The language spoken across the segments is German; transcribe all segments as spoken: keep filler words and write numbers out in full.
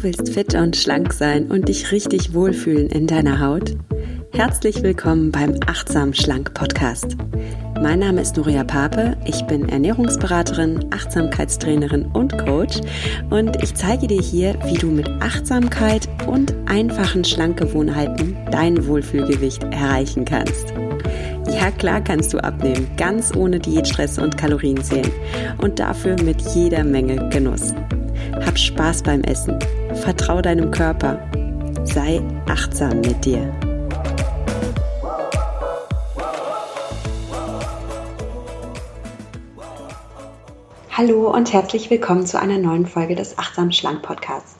Du willst fit und schlank sein und dich richtig wohlfühlen in deiner Haut? Herzlich willkommen beim Achtsam Schlank Podcast. Mein Name ist Nuria Pape, ich bin Ernährungsberaterin, Achtsamkeitstrainerin und Coach und ich zeige dir hier, wie du mit Achtsamkeit und einfachen Schlankgewohnheiten dein Wohlfühlgewicht erreichen kannst. Ja klar kannst du abnehmen, ganz ohne Diätstress und Kalorien zählen und dafür mit jeder Menge Genuss. Hab Spaß beim Essen, vertrau deinem Körper, sei achtsam mit dir. Hallo und herzlich willkommen zu einer neuen Folge des Achtsam Schlank Podcasts.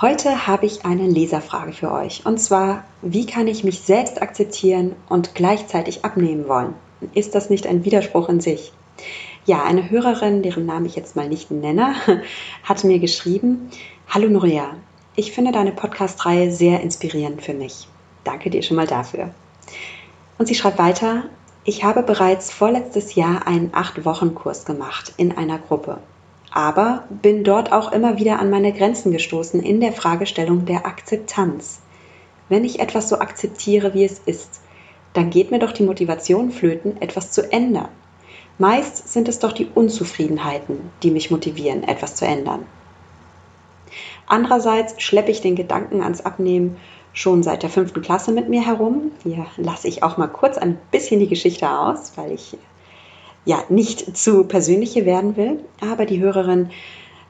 Heute habe ich eine Leserfrage für euch und zwar, wie kann ich mich selbst akzeptieren und gleichzeitig abnehmen wollen? Ist das nicht ein Widerspruch in sich? Ja, eine Hörerin, deren Namen ich jetzt mal nicht nenne, hat mir geschrieben, Hallo Nuria, ich finde deine Podcast-Reihe sehr inspirierend für mich. Danke dir schon mal dafür. Und sie schreibt weiter, ich habe bereits vorletztes Jahr einen acht Wochen Kurs gemacht in einer Gruppe. Aber bin dort auch immer wieder an meine Grenzen gestoßen in der Fragestellung der Akzeptanz. Wenn ich etwas so akzeptiere, wie es ist, dann geht mir doch die Motivation flöten, etwas zu ändern. Meist sind es doch die Unzufriedenheiten, die mich motivieren, etwas zu ändern. Andererseits schleppe ich den Gedanken ans Abnehmen schon seit der fünften Klasse mit mir herum. Hier lasse ich auch mal kurz ein bisschen die Geschichte aus, weil ich ja nicht zu persönliche werden will, aber die Hörerin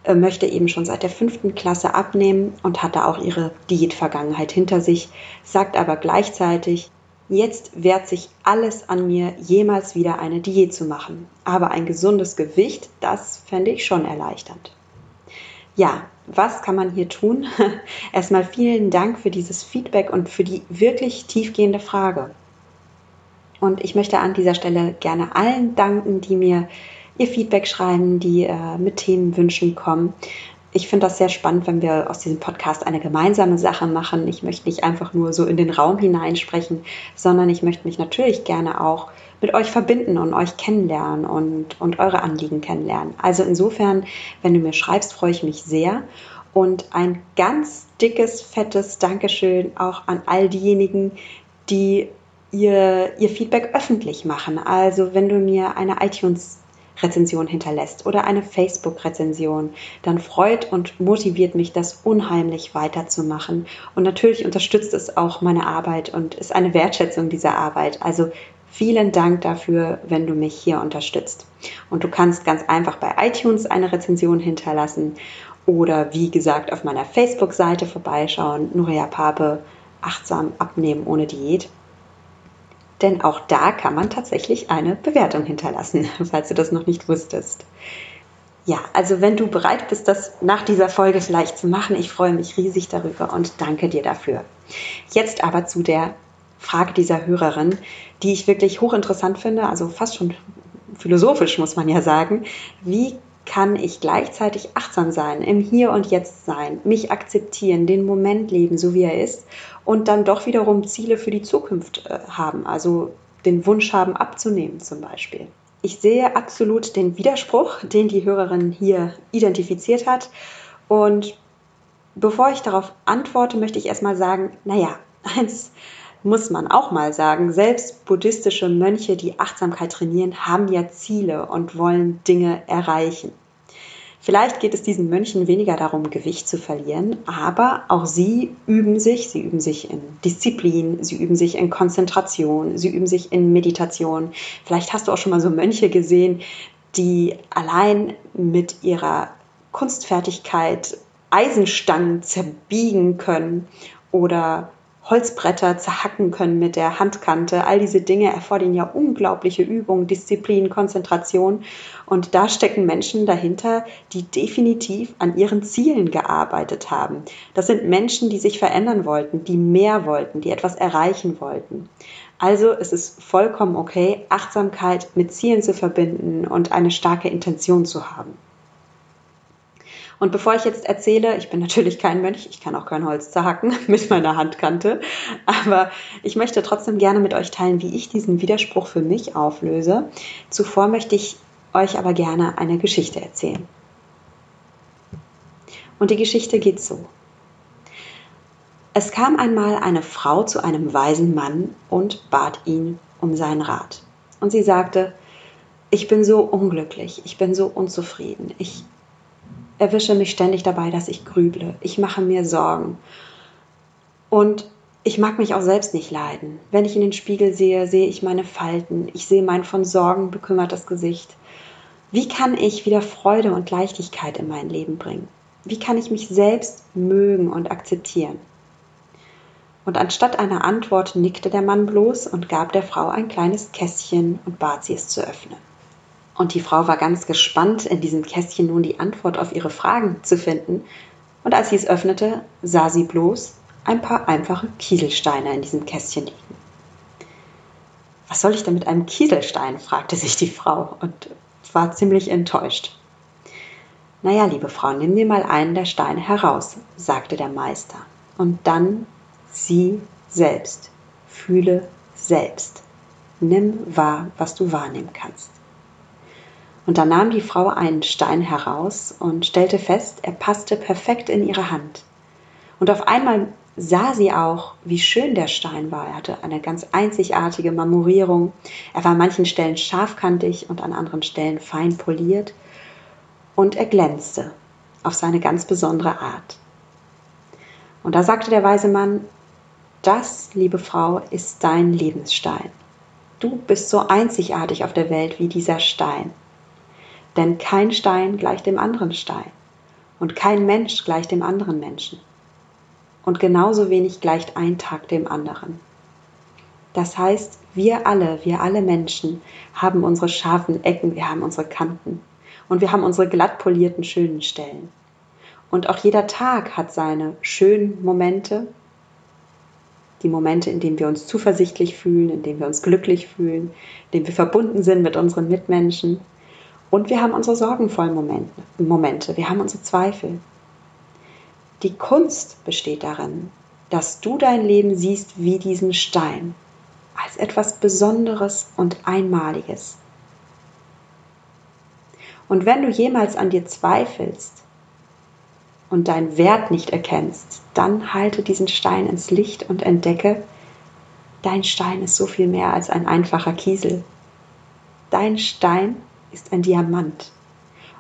äh, möchte eben schon seit der fünften Klasse abnehmen und hat da auch ihre Diätvergangenheit hinter sich, sagt aber gleichzeitig, jetzt wehrt sich alles an mir, jemals wieder eine Diät zu machen, aber ein gesundes Gewicht, das fände ich schon erleichternd. Ja, was kann man hier tun? Erstmal vielen Dank für dieses Feedback und für die wirklich tiefgehende Frage. Und ich möchte an dieser Stelle gerne allen danken, die mir ihr Feedback schreiben, die äh, mit Themenwünschen kommen. Ich finde das sehr spannend, wenn wir aus diesem Podcast eine gemeinsame Sache machen. Ich möchte nicht einfach nur so in den Raum hineinsprechen, sondern ich möchte mich natürlich gerne auch mit euch verbinden und euch kennenlernen und, und eure Anliegen kennenlernen. Also insofern, wenn du mir schreibst, freue ich mich sehr. Und ein ganz dickes, fettes Dankeschön auch an all diejenigen, die Ihr, ihr Feedback öffentlich machen. Also wenn du mir eine iTunes-Rezension hinterlässt oder eine Facebook-Rezension, dann freut und motiviert mich das unheimlich weiterzumachen. Und natürlich unterstützt es auch meine Arbeit und ist eine Wertschätzung dieser Arbeit. Also vielen Dank dafür, wenn du mich hier unterstützt. Und du kannst ganz einfach bei iTunes eine Rezension hinterlassen oder wie gesagt auf meiner Facebook-Seite vorbeischauen, Nuria Pape, achtsam abnehmen ohne Diät. Denn auch da kann man tatsächlich eine Bewertung hinterlassen, falls du das noch nicht wusstest. Ja, also wenn du bereit bist, das nach dieser Folge vielleicht zu machen, ich freue mich riesig darüber und danke dir dafür. Jetzt aber zu der Frage dieser Hörerin, die ich wirklich hochinteressant finde, also fast schon philosophisch muss man ja sagen, wie kann ich gleichzeitig achtsam sein, im Hier und Jetzt sein, mich akzeptieren, den Moment leben, so wie er ist und dann doch wiederum Ziele für die Zukunft haben, also den Wunsch haben, abzunehmen zum Beispiel. Ich sehe absolut den Widerspruch, den die Hörerin hier identifiziert hat und bevor ich darauf antworte, möchte ich erstmal sagen, naja, eins muss man auch mal sagen, selbst buddhistische Mönche, die Achtsamkeit trainieren, haben ja Ziele und wollen Dinge erreichen. Vielleicht geht es diesen Mönchen weniger darum, Gewicht zu verlieren, aber auch sie üben sich, sie üben sich in Disziplin, sie üben sich in Konzentration, sie üben sich in Meditation. Vielleicht hast du auch schon mal so Mönche gesehen, die allein mit ihrer Kunstfertigkeit Eisenstangen zerbiegen können oder Holzbretter zerhacken können mit der Handkante. All diese Dinge erfordern ja unglaubliche Übung, Disziplin, Konzentration. Und da stecken Menschen dahinter, die definitiv an ihren Zielen gearbeitet haben. Das sind Menschen, die sich verändern wollten, die mehr wollten, die etwas erreichen wollten. Also es ist vollkommen okay, Achtsamkeit mit Zielen zu verbinden und eine starke Intention zu haben. Und bevor ich jetzt erzähle, ich bin natürlich kein Mönch, ich kann auch kein Holz zerhacken mit meiner Handkante, aber ich möchte trotzdem gerne mit euch teilen, wie ich diesen Widerspruch für mich auflöse. Zuvor möchte ich euch aber gerne eine Geschichte erzählen. Und die Geschichte geht so. Es kam einmal eine Frau zu einem weisen Mann und bat ihn um seinen Rat. Und sie sagte, ich bin so unglücklich, ich bin so unzufrieden, ich erwische mich ständig dabei, dass ich grüble, ich mache mir Sorgen und ich mag mich auch selbst nicht leiden. Wenn ich in den Spiegel sehe, sehe ich meine Falten, ich sehe mein von Sorgen bekümmertes Gesicht. Wie kann ich wieder Freude und Leichtigkeit in mein Leben bringen? Wie kann ich mich selbst mögen und akzeptieren? Und anstatt einer Antwort nickte der Mann bloß und gab der Frau ein kleines Kästchen und bat sie, es zu öffnen. Und die Frau war ganz gespannt, in diesem Kästchen nun die Antwort auf ihre Fragen zu finden. Und als sie es öffnete, sah sie bloß ein paar einfache Kieselsteine in diesem Kästchen liegen. Was soll ich denn mit einem Kieselstein, fragte sich die Frau und war ziemlich enttäuscht. Naja, liebe Frau, nimm dir mal einen der Steine heraus, sagte der Meister. Und dann sieh selbst, fühle selbst, nimm wahr, was du wahrnehmen kannst. Und dann nahm die Frau einen Stein heraus und stellte fest, er passte perfekt in ihre Hand. Und auf einmal sah sie auch, wie schön der Stein war. Er hatte eine ganz einzigartige Marmorierung. Er war an manchen Stellen scharfkantig und an anderen Stellen fein poliert. Und er glänzte auf seine ganz besondere Art. Und da sagte der weise Mann, das, liebe Frau, ist dein Lebensstein. Du bist so einzigartig auf der Welt wie dieser Stein. Denn kein Stein gleicht dem anderen Stein. Und kein Mensch gleicht dem anderen Menschen. Und genauso wenig gleicht ein Tag dem anderen. Das heißt, wir alle, wir alle Menschen haben unsere scharfen Ecken, wir haben unsere Kanten und wir haben unsere glatt polierten, schönen Stellen. Und auch jeder Tag hat seine schönen Momente, die Momente, in denen wir uns zuversichtlich fühlen, in denen wir uns glücklich fühlen, in denen wir verbunden sind mit unseren Mitmenschen. Und wir haben unsere sorgenvollen Momente, wir haben unsere Zweifel. Die Kunst besteht darin, dass du dein Leben siehst wie diesen Stein, als etwas Besonderes und Einmaliges. Und wenn du jemals an dir zweifelst und deinen Wert nicht erkennst, dann halte diesen Stein ins Licht und entdecke, dein Stein ist so viel mehr als ein einfacher Kiesel. Dein Stein ist ein Diamant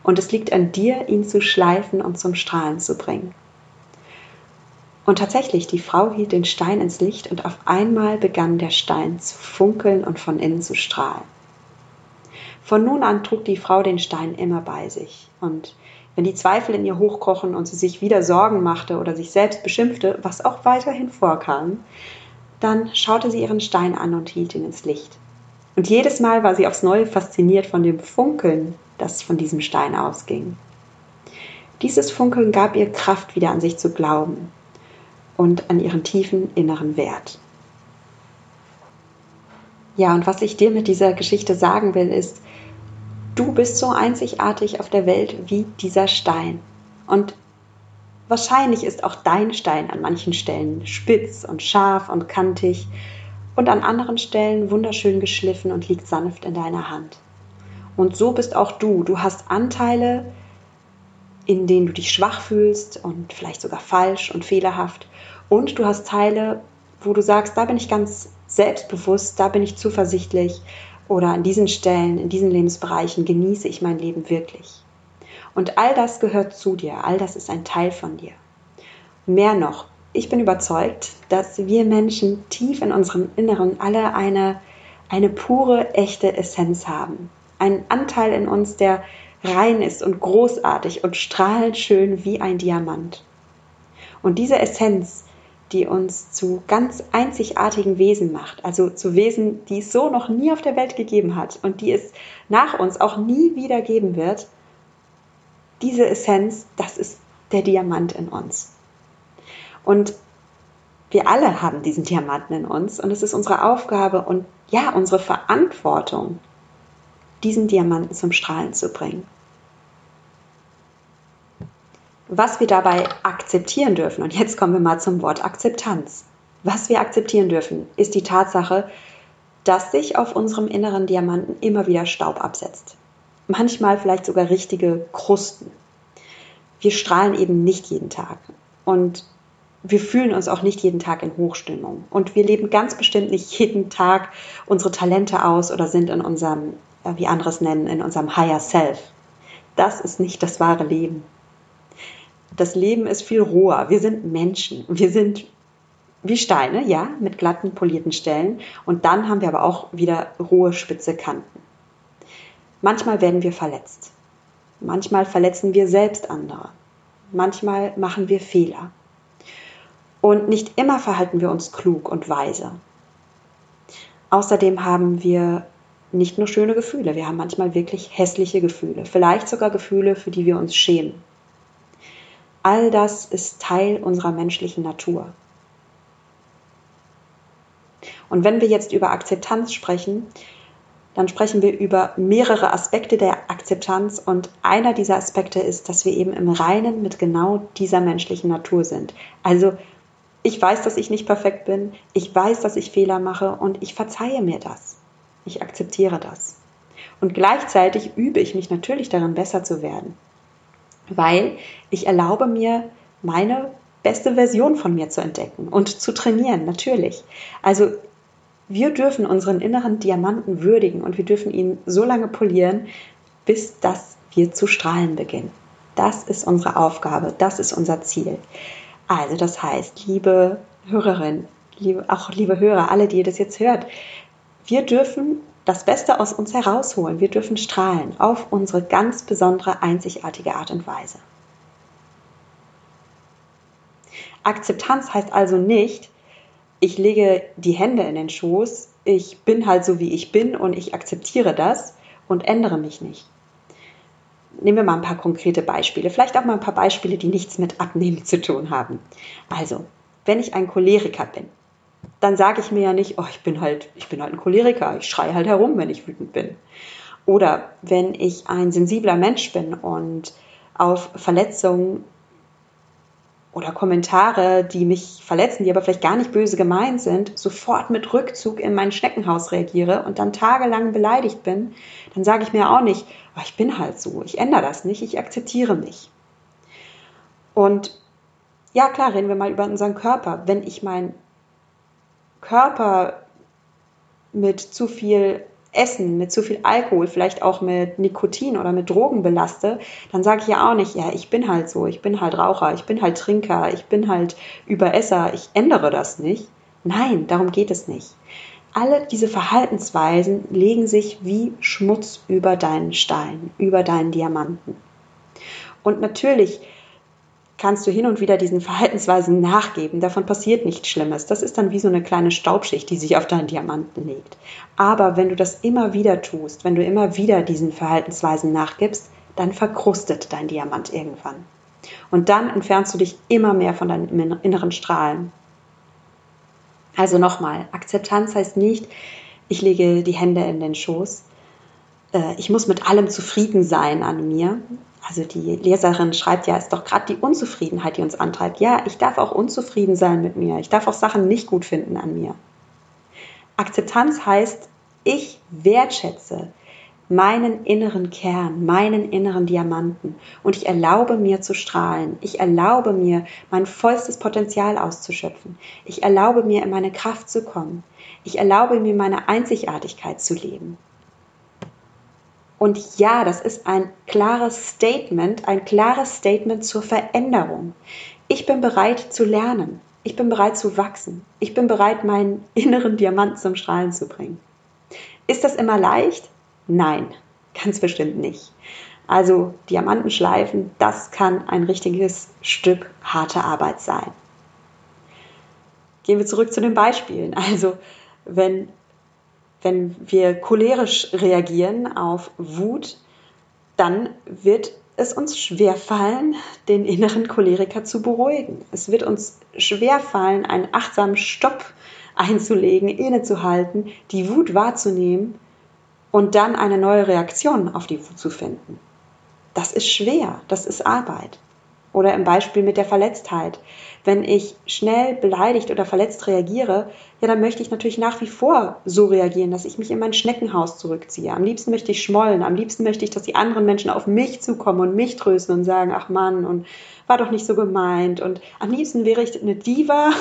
und es liegt an dir, ihn zu schleifen und zum Strahlen zu bringen. Und tatsächlich, die Frau hielt den Stein ins Licht und auf einmal begann der Stein zu funkeln und von innen zu strahlen. Von nun an trug die Frau den Stein immer bei sich. Und wenn die Zweifel in ihr hochkrochen und sie sich wieder Sorgen machte oder sich selbst beschimpfte, was auch weiterhin vorkam, dann schaute sie ihren Stein an und hielt ihn ins Licht. Und jedes Mal war sie aufs Neue fasziniert von dem Funkeln, das von diesem Stein ausging. Dieses Funkeln gab ihr Kraft, wieder an sich zu glauben und an ihren tiefen inneren Wert. Ja, und was ich dir mit dieser Geschichte sagen will, ist, du bist so einzigartig auf der Welt wie dieser Stein. Und wahrscheinlich ist auch dein Stein an manchen Stellen spitz und scharf und kantig und an anderen Stellen wunderschön geschliffen und liegt sanft in deiner Hand. Und so bist auch du. Du hast Anteile, in denen du dich schwach fühlst und vielleicht sogar falsch und fehlerhaft. Und du hast Teile, wo du sagst, da bin ich ganz selbstbewusst, da bin ich zuversichtlich oder an diesen Stellen, in diesen Lebensbereichen genieße ich mein Leben wirklich. Und all das gehört zu dir, all das ist ein Teil von dir. Mehr noch, ich bin überzeugt, dass wir Menschen tief in unserem Inneren alle eine, eine pure, echte Essenz haben. Einen Anteil in uns, der rein ist und großartig und strahlend schön wie ein Diamant. Und diese Essenz, die uns zu ganz einzigartigen Wesen macht, also zu Wesen, die es so noch nie auf der Welt gegeben hat und die es nach uns auch nie wieder geben wird, diese Essenz, das ist der Diamant in uns. Und wir alle haben diesen Diamanten in uns und es ist unsere Aufgabe und ja, unsere Verantwortung, diesen Diamanten zum Strahlen zu bringen. Was wir dabei akzeptieren dürfen, und jetzt kommen wir mal zum Wort Akzeptanz. Was wir akzeptieren dürfen, ist die Tatsache, dass sich auf unserem inneren Diamanten immer wieder Staub absetzt. Manchmal vielleicht sogar richtige Krusten. Wir strahlen eben nicht jeden Tag. Und wir fühlen uns auch nicht jeden Tag in Hochstimmung. Und wir leben ganz bestimmt nicht jeden Tag unsere Talente aus oder sind in unserem, wie andere es nennen, in unserem Higher Self. Das ist nicht das wahre Leben. Das Leben ist viel roher. Wir sind Menschen. Wir sind wie Steine, ja, mit glatten, polierten Stellen. Und dann haben wir aber auch wieder rohe, spitze Kanten. Manchmal werden wir verletzt. Manchmal verletzen wir selbst andere. Manchmal machen wir Fehler. Und nicht immer verhalten wir uns klug und weise. Außerdem haben wir nicht nur schöne Gefühle, wir haben manchmal wirklich hässliche Gefühle. Vielleicht sogar Gefühle, für die wir uns schämen. All das ist Teil unserer menschlichen Natur. Und wenn wir jetzt über Akzeptanz sprechen, dann sprechen wir über mehrere Aspekte der Akzeptanz und einer dieser Aspekte ist, dass wir eben im Reinen mit genau dieser menschlichen Natur sind. Also ich weiß, dass ich nicht perfekt bin, ich weiß, dass ich Fehler mache und ich verzeihe mir das. Ich akzeptiere das. Und gleichzeitig übe ich mich natürlich darin, besser zu werden, weil ich erlaube mir, meine beste Version von mir zu entdecken und zu trainieren, natürlich. Also wir dürfen unseren inneren Diamanten würdigen und wir dürfen ihn so lange polieren, bis dass wir zu strahlen beginnen. Das ist unsere Aufgabe, das ist unser Ziel. Also das heißt, liebe Hörerinnen, liebe, auch liebe Hörer, alle, die ihr das jetzt hört, wir dürfen das Beste aus uns herausholen. Wir dürfen strahlen auf unsere ganz besondere, einzigartige Art und Weise. Akzeptanz heißt also nicht, ich lege die Hände in den Schoß, ich bin halt so, wie ich bin und ich akzeptiere das und ändere mich nicht. Nehmen wir mal ein paar konkrete Beispiele, vielleicht auch mal ein paar Beispiele, die nichts mit Abnehmen zu tun haben. Also, wenn ich ein Choleriker bin, dann sage ich mir ja nicht, oh, ich bin halt, ich bin halt ein Choleriker, ich schreie halt herum, wenn ich wütend bin. Oder wenn ich ein sensibler Mensch bin und auf Verletzungen oder Kommentare, die mich verletzen, die aber vielleicht gar nicht böse gemeint sind, sofort mit Rückzug in mein Schneckenhaus reagiere und dann tagelang beleidigt bin, dann sage ich mir auch nicht, oh, ich bin halt so, ich ändere das nicht, ich akzeptiere mich. Und ja, klar, reden wir mal über unseren Körper. Wenn ich meinen Körper mit zu viel Essen, mit zu viel Alkohol, vielleicht auch mit Nikotin oder mit Drogen belaste, dann sage ich ja auch nicht, ja, ich bin halt so, ich bin halt Raucher, ich bin halt Trinker, ich bin halt Überesser, ich ändere das nicht. Nein, darum geht es nicht. Alle diese Verhaltensweisen legen sich wie Schmutz über deinen Stein, über deinen Diamanten. Und natürlich kannst du hin und wieder diesen Verhaltensweisen nachgeben. Davon passiert nichts Schlimmes. Das ist dann wie so eine kleine Staubschicht, die sich auf deinen Diamanten legt. Aber wenn du das immer wieder tust, wenn du immer wieder diesen Verhaltensweisen nachgibst, dann verkrustet dein Diamant irgendwann. Und dann entfernst du dich immer mehr von deinen inneren Strahlen. Also nochmal, Akzeptanz heißt nicht, ich lege die Hände in den Schoß. Ich muss mit allem zufrieden sein an mir. Also die Leserin schreibt ja, es ist doch gerade die Unzufriedenheit, die uns antreibt. Ja, ich darf auch unzufrieden sein mit mir. Ich darf auch Sachen nicht gut finden an mir. Akzeptanz heißt, ich wertschätze meinen inneren Kern, meinen inneren Diamanten und ich erlaube mir zu strahlen. Ich erlaube mir, mein vollstes Potenzial auszuschöpfen. Ich erlaube mir, in meine Kraft zu kommen. Ich erlaube mir, meine Einzigartigkeit zu leben. Und ja, das ist ein klares Statement, ein klares Statement zur Veränderung. Ich bin bereit zu lernen. Ich bin bereit zu wachsen. Ich bin bereit, meinen inneren Diamant zum Strahlen zu bringen. Ist das immer leicht? Nein, ganz bestimmt nicht. Also Diamanten schleifen, das kann ein richtiges Stück harte Arbeit sein. Gehen wir zurück zu den Beispielen. Also wenn Wenn wir cholerisch reagieren auf Wut, dann wird es uns schwerfallen, den inneren Choleriker zu beruhigen. Es wird uns schwerfallen, einen achtsamen Stopp einzulegen, innezuhalten, die Wut wahrzunehmen und dann eine neue Reaktion auf die Wut zu finden. Das ist schwer, das ist Arbeit. Oder im Beispiel mit der Verletztheit. Wenn ich schnell beleidigt oder verletzt reagiere, ja, dann möchte ich natürlich nach wie vor so reagieren, dass ich mich in mein Schneckenhaus zurückziehe. Am liebsten möchte ich schmollen, am liebsten möchte ich, dass die anderen Menschen auf mich zukommen und mich trösten und sagen, ach Mann, und war doch nicht so gemeint. Und am liebsten wäre ich eine Diva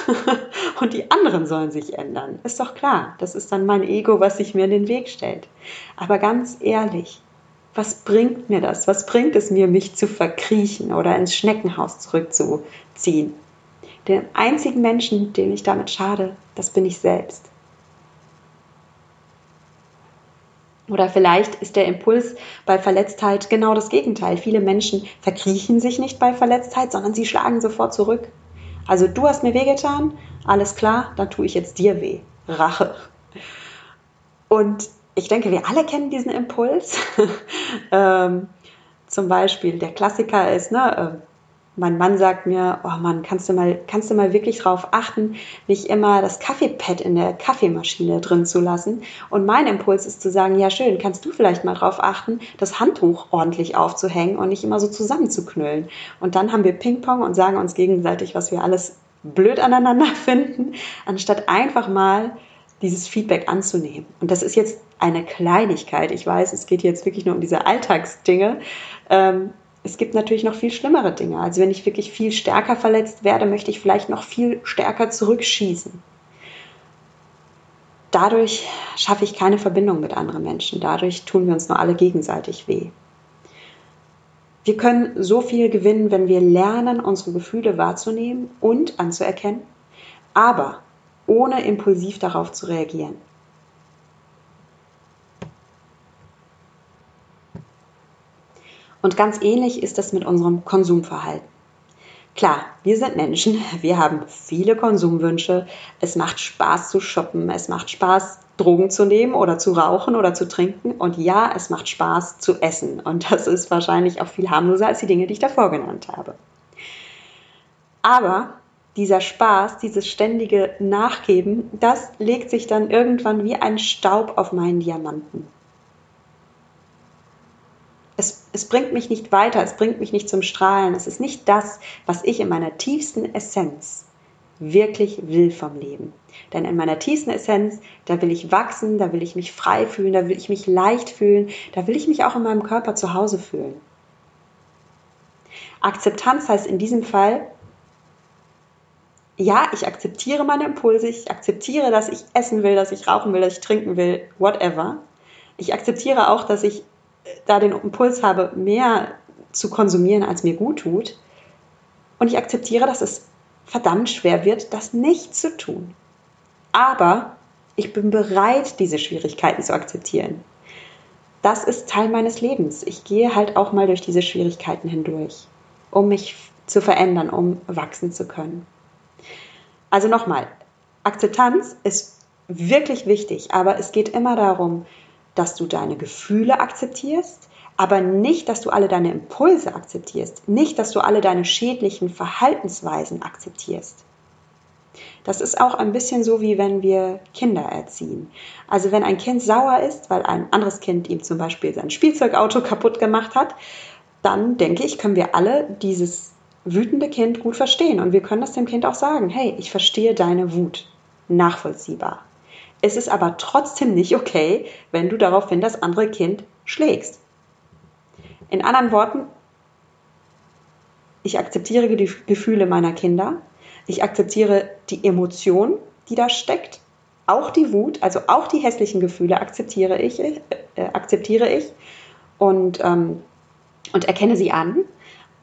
und die anderen sollen sich ändern. Ist doch klar, das ist dann mein Ego, was sich mir in den Weg stellt. Aber ganz ehrlich, was bringt mir das? Was bringt es mir, mich zu verkriechen oder ins Schneckenhaus zurückzuziehen? Den einzigen Menschen, den ich damit schade, das bin ich selbst. Oder vielleicht ist der Impuls bei Verletztheit genau das Gegenteil. Viele Menschen verkriechen sich nicht bei Verletztheit, sondern sie schlagen sofort zurück. Also du hast mir wehgetan, alles klar, dann tue ich jetzt dir weh. Rache. Und ich denke, wir alle kennen diesen Impuls. ähm, zum Beispiel der Klassiker ist, ne, mein Mann sagt mir, oh Mann, kannst du mal, kannst du mal wirklich drauf achten, nicht immer das Kaffeepad in der Kaffeemaschine drin zu lassen. Und mein Impuls ist zu sagen, ja schön, kannst du vielleicht mal drauf achten, das Handtuch ordentlich aufzuhängen und nicht immer so zusammenzuknüllen. Und dann haben wir Ping-Pong und sagen uns gegenseitig, was wir alles blöd aneinander finden, anstatt einfach mal dieses Feedback anzunehmen. Und das ist jetzt eine Kleinigkeit. Ich weiß, es geht jetzt wirklich nur um diese Alltagsdinge. Ähm, es gibt natürlich noch viel schlimmere Dinge. Also wenn ich wirklich viel stärker verletzt werde, möchte ich vielleicht noch viel stärker zurückschießen. Dadurch schaffe ich keine Verbindung mit anderen Menschen. Dadurch tun wir uns nur alle gegenseitig weh. Wir können so viel gewinnen, wenn wir lernen, unsere Gefühle wahrzunehmen und anzuerkennen. Aber ohne impulsiv darauf zu reagieren. Und ganz ähnlich ist das mit unserem Konsumverhalten. Klar, wir sind Menschen, wir haben viele Konsumwünsche, es macht Spaß zu shoppen, es macht Spaß, Drogen zu nehmen oder zu rauchen oder zu trinken und ja, es macht Spaß zu essen und das ist wahrscheinlich auch viel harmloser als die Dinge, die ich davor genannt habe. Aber dieser Spaß, dieses ständige Nachgeben, das legt sich dann irgendwann wie ein Staub auf meinen Diamanten. Es, es bringt mich nicht weiter, es bringt mich nicht zum Strahlen. Es ist nicht das, was ich in meiner tiefsten Essenz wirklich will vom Leben. Denn in meiner tiefsten Essenz, da will ich wachsen, da will ich mich frei fühlen, da will ich mich leicht fühlen, da will ich mich auch in meinem Körper zu Hause fühlen. Akzeptanz heißt in diesem Fall, ja, ich akzeptiere meine Impulse, ich akzeptiere, dass ich essen will, dass ich rauchen will, dass ich trinken will, whatever. Ich akzeptiere auch, dass ich da den Impuls habe, mehr zu konsumieren, als mir gut tut. Und ich akzeptiere, dass es verdammt schwer wird, das nicht zu tun. Aber ich bin bereit, diese Schwierigkeiten zu akzeptieren. Das ist Teil meines Lebens. Ich gehe halt auch mal durch diese Schwierigkeiten hindurch, um mich zu verändern, um wachsen zu können. Also nochmal, Akzeptanz ist wirklich wichtig, aber es geht immer darum, dass du deine Gefühle akzeptierst, aber nicht, dass du alle deine Impulse akzeptierst, nicht, dass du alle deine schädlichen Verhaltensweisen akzeptierst. Das ist auch ein bisschen so, wie wenn wir Kinder erziehen. Also wenn ein Kind sauer ist, weil ein anderes Kind ihm zum Beispiel sein Spielzeugauto kaputt gemacht hat, dann denke ich, können wir alle dieses wütende Kind gut verstehen und wir können das dem Kind auch sagen, hey, ich verstehe deine Wut, nachvollziehbar. Es ist aber trotzdem nicht okay, wenn du daraufhin das andere Kind schlägst. In anderen Worten, ich akzeptiere die Gefühle meiner Kinder, ich akzeptiere die Emotion, die da steckt, auch die Wut, also auch die hässlichen Gefühle akzeptiere ich, äh, akzeptiere ich und, ähm, und erkenne sie an.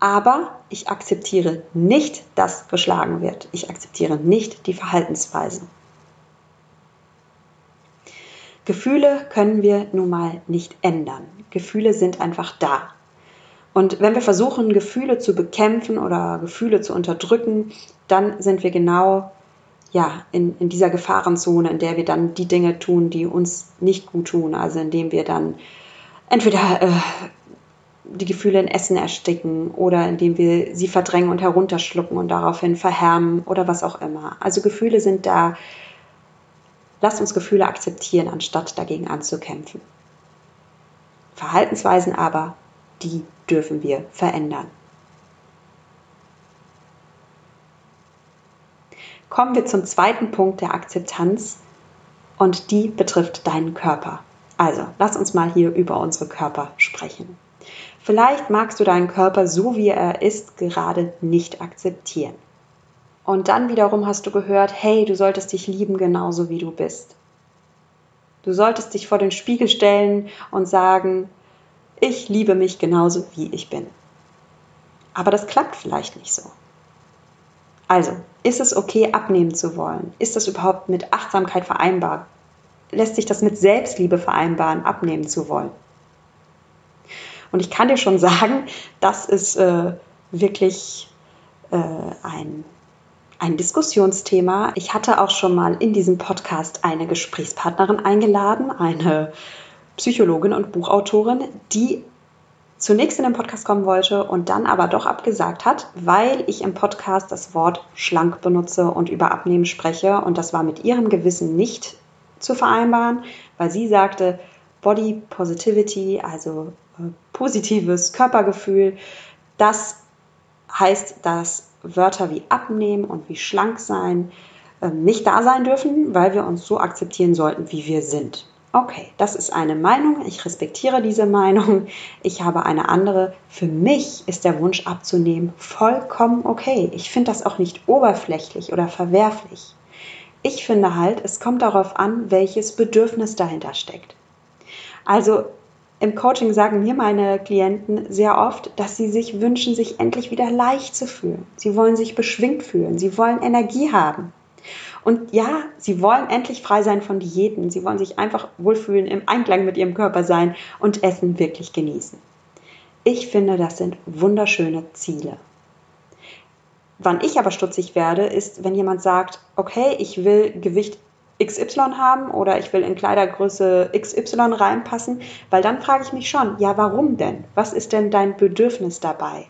Aber ich akzeptiere nicht, dass geschlagen wird. Ich akzeptiere nicht die Verhaltensweise. Gefühle können wir nun mal nicht ändern. Gefühle sind einfach da. Und wenn wir versuchen, Gefühle zu bekämpfen oder Gefühle zu unterdrücken, dann sind wir genau ja, in, in dieser Gefahrenzone, in der wir dann die Dinge tun, die uns nicht gut tun. Also indem wir dann entweder Äh, die Gefühle in Essen ersticken oder indem wir sie verdrängen und herunterschlucken und daraufhin verhärmen oder was auch immer. Also Gefühle sind da. Lasst uns Gefühle akzeptieren, anstatt dagegen anzukämpfen. Verhaltensweisen aber, die dürfen wir verändern. kommen wir zum zweiten Punkt der Akzeptanz und die betrifft deinen Körper. Also, lass uns mal hier über unsere Körper sprechen. Vielleicht magst du deinen Körper, so wie er ist, gerade nicht akzeptieren. Und dann wiederum hast du gehört, hey, du solltest dich lieben, genauso wie du bist. Du solltest dich vor den Spiegel stellen und sagen, ich liebe mich genauso, wie ich bin. Aber das klappt vielleicht nicht so. Also, ist es okay, abnehmen zu wollen? Ist das überhaupt mit Achtsamkeit vereinbar? Lässt sich das mit Selbstliebe vereinbaren, abnehmen zu wollen? Und ich kann dir schon sagen, das ist äh, wirklich äh, ein, ein Diskussionsthema. Ich hatte auch schon mal in diesem Podcast eine Gesprächspartnerin eingeladen, eine Psychologin und Buchautorin, die zunächst in den Podcast kommen wollte und dann aber doch abgesagt hat, weil ich im Podcast das Wort schlank benutze und über Abnehmen spreche. Und das war mit ihrem Gewissen nicht zu vereinbaren, weil sie sagte, Body Positivity, also äh, positives Körpergefühl, das heißt, dass Wörter wie abnehmen und wie schlank sein äh, nicht da sein dürfen, weil wir uns so akzeptieren sollten, wie wir sind. Okay, das ist eine Meinung, ich respektiere diese Meinung, ich habe eine andere. Für mich ist der Wunsch abzunehmen vollkommen okay. Ich finde das auch nicht oberflächlich oder verwerflich. Ich finde halt, es kommt darauf an, welches Bedürfnis dahinter steckt. Also im Coaching sagen mir meine Klienten sehr oft, dass sie sich wünschen, sich endlich wieder leicht zu fühlen. Sie wollen sich beschwingt fühlen, sie wollen Energie haben. Und ja, sie wollen endlich frei sein von Diäten. Sie wollen sich einfach wohlfühlen, im Einklang mit ihrem Körper sein und Essen wirklich genießen. Ich finde, das sind wunderschöne Ziele. Wann ich aber stutzig werde, ist, wenn jemand sagt, okay, ich will Gewicht X Y haben oder ich will in Kleidergröße X Y reinpassen, weil dann frage ich mich schon, ja, warum denn? Was ist denn dein Bedürfnis dabei?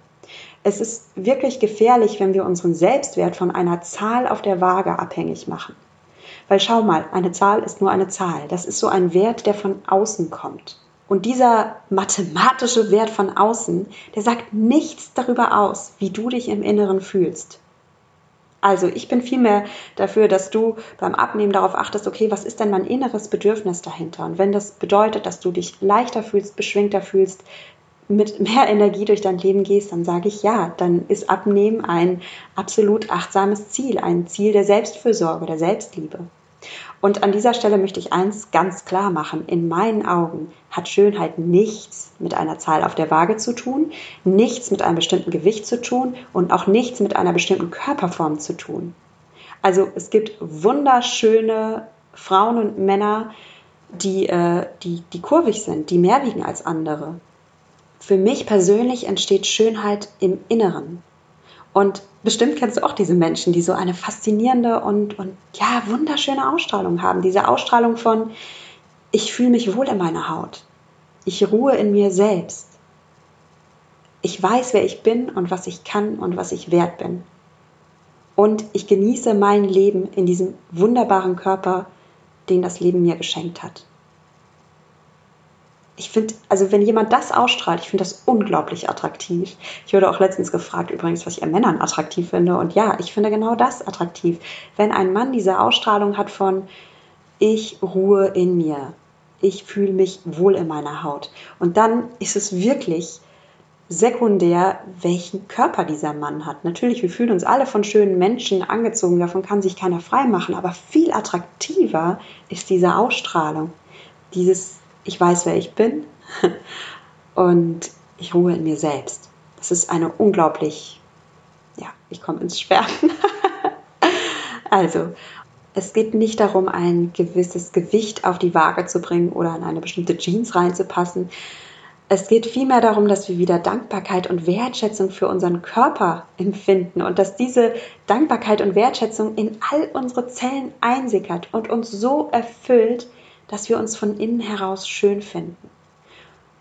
Es ist wirklich gefährlich, wenn wir unseren Selbstwert von einer Zahl auf der Waage abhängig machen. Weil schau mal, eine Zahl ist nur eine Zahl. Das ist so ein Wert, der von außen kommt. Und dieser mathematische Wert von außen, der sagt nichts darüber aus, wie du dich im Inneren fühlst. Also ich bin vielmehr dafür, dass du beim Abnehmen darauf achtest, okay, was ist denn mein inneres Bedürfnis dahinter? Und wenn das bedeutet, dass du dich leichter fühlst, beschwingter fühlst, mit mehr Energie durch dein Leben gehst, dann sage ich ja, dann ist Abnehmen ein absolut achtsames Ziel, ein Ziel der Selbstfürsorge, der Selbstliebe. Und an dieser Stelle möchte ich eins ganz klar machen. In meinen Augen hat Schönheit nichts mit einer Zahl auf der Waage zu tun, nichts mit einem bestimmten Gewicht zu tun und auch nichts mit einer bestimmten Körperform zu tun. Also es gibt wunderschöne Frauen und Männer, die, äh, die, die kurvig sind, die mehr wiegen als andere. Für mich persönlich entsteht Schönheit im Inneren. Und bestimmt kennst du auch diese Menschen, die so eine faszinierende und, und ja, wunderschöne Ausstrahlung haben. Diese Ausstrahlung von, ich fühle mich wohl in meiner Haut. Ich ruhe in mir selbst. Ich weiß, wer ich bin und was ich kann und was ich wert bin. Und ich genieße mein Leben in diesem wunderbaren Körper, den das Leben mir geschenkt hat. Ich finde, also wenn jemand das ausstrahlt, ich finde das unglaublich attraktiv. Ich wurde auch letztens gefragt übrigens, was ich an Männern attraktiv finde. Und ja, ich finde genau das attraktiv. Wenn ein Mann diese Ausstrahlung hat von, ich ruhe in mir, ich fühle mich wohl in meiner Haut. Und dann ist es wirklich sekundär, welchen Körper dieser Mann hat. Natürlich, wir fühlen uns alle von schönen Menschen angezogen, davon kann sich keiner frei machen. Aber viel attraktiver ist diese Ausstrahlung, dieses ich weiß, wer ich bin und ich ruhe in mir selbst. Das ist eine unglaublich, ja, ich komme ins Schwärmen. Also, es geht nicht darum, ein gewisses Gewicht auf die Waage zu bringen oder in eine bestimmte Jeans reinzupassen. Es geht vielmehr darum, dass wir wieder Dankbarkeit und Wertschätzung für unseren Körper empfinden und dass diese Dankbarkeit und Wertschätzung in all unsere Zellen einsickert und uns so erfüllt, dass wir uns von innen heraus schön finden.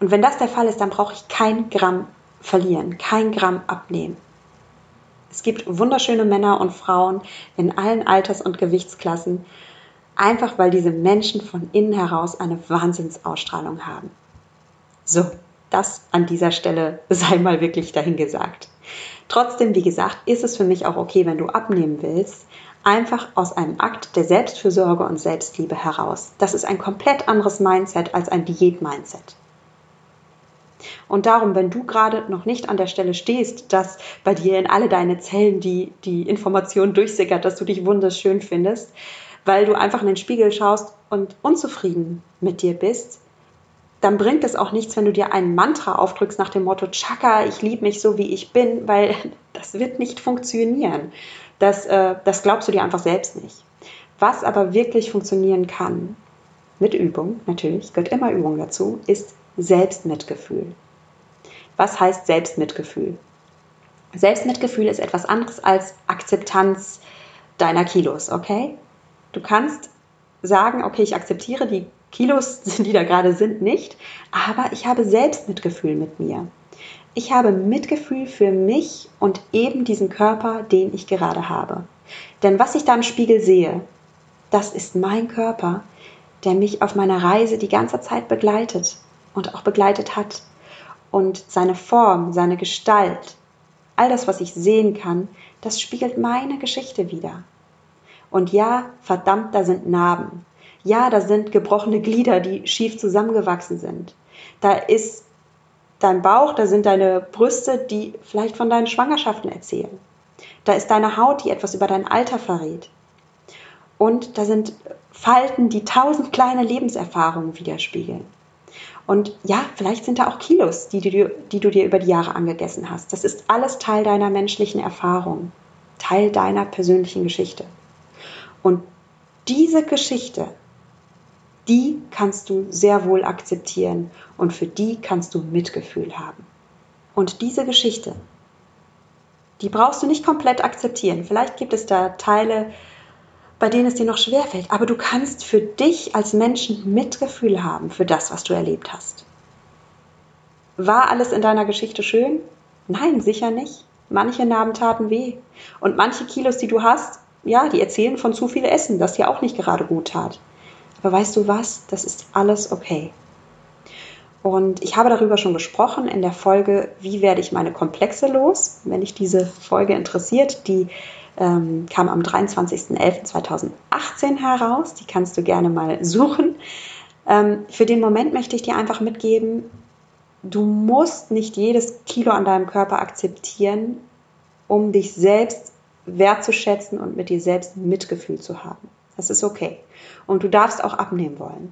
Und wenn das der Fall ist, dann brauche ich kein Gramm verlieren, kein Gramm abnehmen. Es gibt wunderschöne Männer und Frauen in allen Alters- und Gewichtsklassen, einfach weil diese Menschen von innen heraus eine Wahnsinnsausstrahlung haben. So, das an dieser Stelle sei mal wirklich dahingesagt. Trotzdem, wie gesagt, ist es für mich auch okay, wenn du abnehmen willst, einfach aus einem Akt der Selbstfürsorge und Selbstliebe heraus. Das ist ein komplett anderes Mindset als ein Diät-Mindset. Und darum, wenn du gerade noch nicht an der Stelle stehst, dass bei dir in alle deine Zellen die, die Information durchsickert, dass du dich wunderschön findest, weil du einfach in den Spiegel schaust und unzufrieden mit dir bist, dann bringt es auch nichts, wenn du dir einen Mantra aufdrückst nach dem Motto, Chaka, ich liebe mich so, wie ich bin, weil das wird nicht funktionieren. Das, äh, das glaubst du dir einfach selbst nicht. Was aber wirklich funktionieren kann, mit Übung natürlich, gehört immer Übung dazu, ist Selbstmitgefühl. Was heißt Selbstmitgefühl? Selbstmitgefühl ist etwas anderes als Akzeptanz deiner Kilos, okay? Du kannst sagen, okay, ich akzeptiere die Kilos, die da gerade sind, nicht, aber ich habe Selbstmitgefühl mit mir. Ich habe Mitgefühl für mich und eben diesen Körper, den ich gerade habe. Denn was ich da im Spiegel sehe, das ist mein Körper, der mich auf meiner Reise die ganze Zeit begleitet und auch begleitet hat. Und seine Form, seine Gestalt, all das, was ich sehen kann, das spiegelt meine Geschichte wider. Und ja, verdammt, da sind Narben. Ja, da sind gebrochene Glieder, die schief zusammengewachsen sind. Da ist dein Bauch, da sind deine Brüste, die vielleicht von deinen Schwangerschaften erzählen. Da ist deine Haut, die etwas über dein Alter verrät. Und da sind Falten, die tausend kleine Lebenserfahrungen widerspiegeln. Und ja, vielleicht sind da auch Kilos, die du, die du dir über die Jahre angegessen hast. Das ist alles Teil deiner menschlichen Erfahrung, Teil deiner persönlichen Geschichte. Und diese Geschichte, die kannst du sehr wohl akzeptieren und für die kannst du Mitgefühl haben. Und diese Geschichte, die brauchst du nicht komplett akzeptieren. Vielleicht gibt es da Teile, bei denen es dir noch schwerfällt, aber du kannst für dich als Menschen Mitgefühl haben für das, was du erlebt hast. War alles in deiner Geschichte schön? Nein, sicher nicht. Manche Narben taten weh. Und manche Kilos, die du hast, ja, die erzählen von zu viel Essen, das dir auch nicht gerade gut tat. Aber weißt du was? Das ist alles okay. Und ich habe darüber schon gesprochen in der Folge, wie werde ich meine Komplexe los? Wenn dich diese Folge interessiert, die ähm, kam am dreiundzwanzigsten elften zweitausendachtzehn heraus. Die kannst du gerne mal suchen. Ähm, für den Moment möchte ich dir einfach mitgeben, du musst nicht jedes Kilo an deinem Körper akzeptieren, um dich selbst wertzuschätzen und mit dir selbst Mitgefühl zu haben. Das ist okay. Und du darfst auch abnehmen wollen.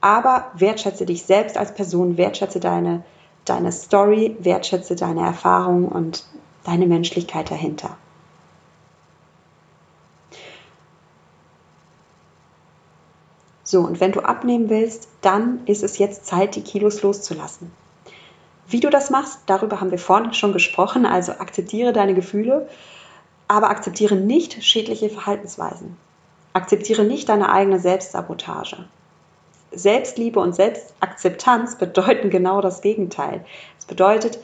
Aber wertschätze dich selbst als Person, wertschätze deine, deine Story, wertschätze deine Erfahrung und deine Menschlichkeit dahinter. So, und wenn du abnehmen willst, dann ist es jetzt Zeit, die Kilos loszulassen. Wie du das machst, darüber haben wir vorhin schon gesprochen, also akzeptiere deine Gefühle, aber akzeptiere nicht schädliche Verhaltensweisen. Akzeptiere nicht deine eigene Selbstsabotage. Selbstliebe und Selbstakzeptanz bedeuten genau das Gegenteil. Es bedeutet,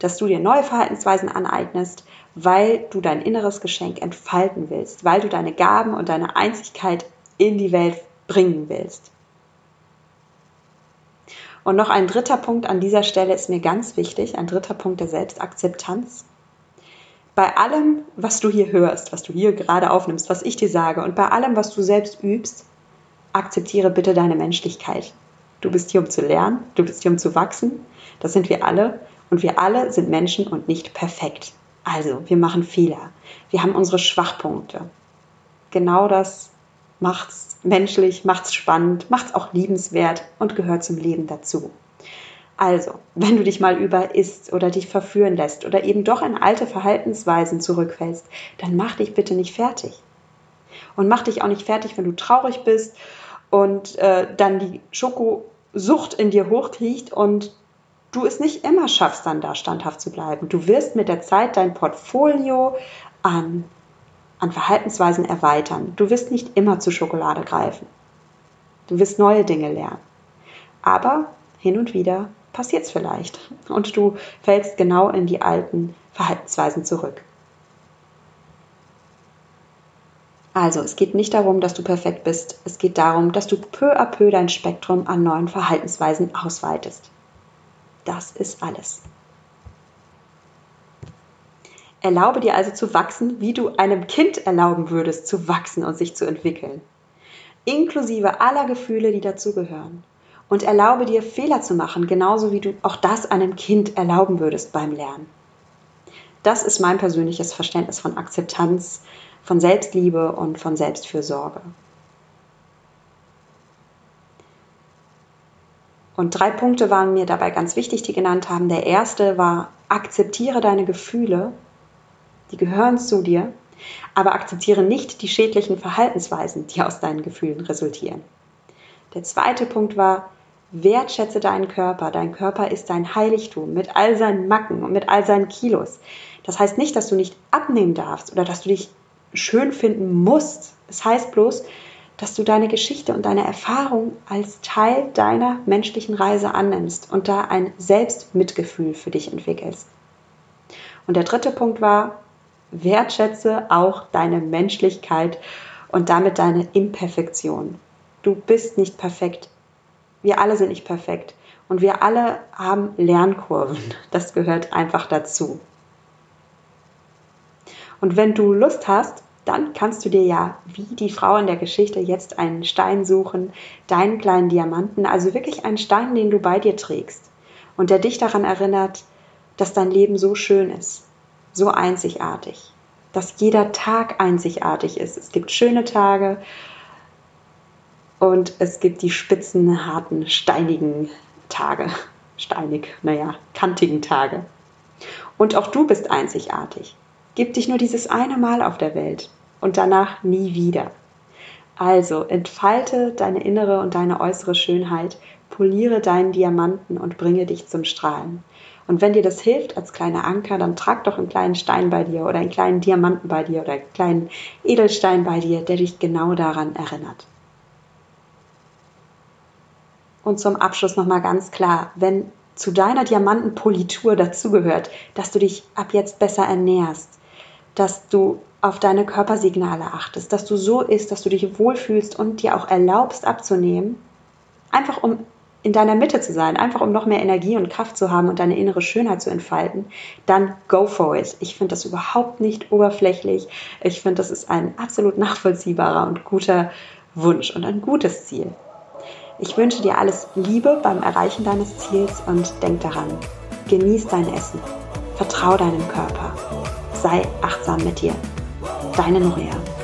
dass du dir neue Verhaltensweisen aneignest, weil du dein inneres Geschenk entfalten willst, weil du deine Gaben und deine Einzigkeit in die Welt bringen willst. Und noch ein dritter Punkt an dieser Stelle ist mir ganz wichtig, ein dritter Punkt der Selbstakzeptanz. Bei allem, was du hier hörst, was du hier gerade aufnimmst, was ich dir sage und bei allem, was du selbst übst, akzeptiere bitte deine Menschlichkeit. Du bist hier, um zu lernen, du bist hier, um zu wachsen. Das sind wir alle und wir alle sind Menschen und nicht perfekt. Also, wir machen Fehler. Wir haben unsere Schwachpunkte. Genau das macht's menschlich, macht's spannend, macht's auch liebenswert und gehört zum Leben dazu. Also, wenn du dich mal über isst oder dich verführen lässt oder eben doch in alte Verhaltensweisen zurückfällst, dann mach dich bitte nicht fertig. Und mach dich auch nicht fertig, wenn du traurig bist und äh, dann die Schokosucht in dir hochkriecht und du es nicht immer schaffst, dann da standhaft zu bleiben. Du wirst mit der Zeit dein Portfolio an, an Verhaltensweisen erweitern. Du wirst nicht immer zu Schokolade greifen. Du wirst neue Dinge lernen. Aber hin und wieder passiert es vielleicht und du fällst genau in die alten Verhaltensweisen zurück. Also, es geht nicht darum, dass du perfekt bist. Es geht darum, dass du peu à peu dein Spektrum an neuen Verhaltensweisen ausweitest. Das ist alles. Erlaube dir also zu wachsen, wie du einem Kind erlauben würdest, zu wachsen und sich zu entwickeln. Inklusive aller Gefühle, die dazugehören. Und erlaube dir, Fehler zu machen, genauso wie du auch das einem Kind erlauben würdest beim Lernen. Das ist mein persönliches Verständnis von Akzeptanz, von Selbstliebe und von Selbstfürsorge. Und drei Punkte waren mir dabei ganz wichtig, die genannt haben. Der erste war, akzeptiere deine Gefühle, die gehören zu dir, aber akzeptiere nicht die schädlichen Verhaltensweisen, die aus deinen Gefühlen resultieren. Der zweite Punkt war, wertschätze deinen Körper. Dein Körper ist dein Heiligtum mit all seinen Macken und mit all seinen Kilos. Das heißt nicht, dass du nicht abnehmen darfst oder dass du dich schön finden musst. Es heißt bloß, dass du deine Geschichte und deine Erfahrung als Teil deiner menschlichen Reise annimmst und da ein Selbstmitgefühl für dich entwickelst. Und der dritte Punkt war, wertschätze auch deine Menschlichkeit und damit deine Imperfektion. Du bist nicht perfekt. Wir alle sind nicht perfekt. Und wir alle haben Lernkurven. Das gehört einfach dazu. Und wenn du Lust hast, dann kannst du dir ja, wie die Frau in der Geschichte, jetzt einen Stein suchen, deinen kleinen Diamanten, also wirklich einen Stein, den du bei dir trägst und der dich daran erinnert, dass dein Leben so schön ist, so einzigartig, dass jeder Tag einzigartig ist. Es gibt schöne Tage und es gibt die spitzen, harten, steinigen Tage, steinig, naja, kantigen Tage. Und auch du bist einzigartig. Gib dich nur dieses eine Mal auf der Welt und danach nie wieder. Also entfalte deine innere und deine äußere Schönheit, poliere deinen Diamanten und bringe dich zum Strahlen. Und wenn dir das hilft als kleiner Anker, dann trag doch einen kleinen Stein bei dir oder einen kleinen Diamanten bei dir oder einen kleinen Edelstein bei dir, der dich genau daran erinnert. Und zum Abschluss nochmal ganz klar, wenn zu deiner Diamantenpolitur dazugehört, dass du dich ab jetzt besser ernährst, dass du auf deine Körpersignale achtest, dass du so isst, dass du dich wohlfühlst und dir auch erlaubst abzunehmen, einfach um in deiner Mitte zu sein, einfach um noch mehr Energie und Kraft zu haben und deine innere Schönheit zu entfalten, dann go for it. Ich finde das überhaupt nicht oberflächlich. Ich finde, das ist ein absolut nachvollziehbarer und guter Wunsch und ein gutes Ziel. Ich wünsche dir alles Liebe beim Erreichen deines Ziels und denk daran, genieß dein Essen, vertrau deinem Körper, sei achtsam mit dir. Deine Nuria.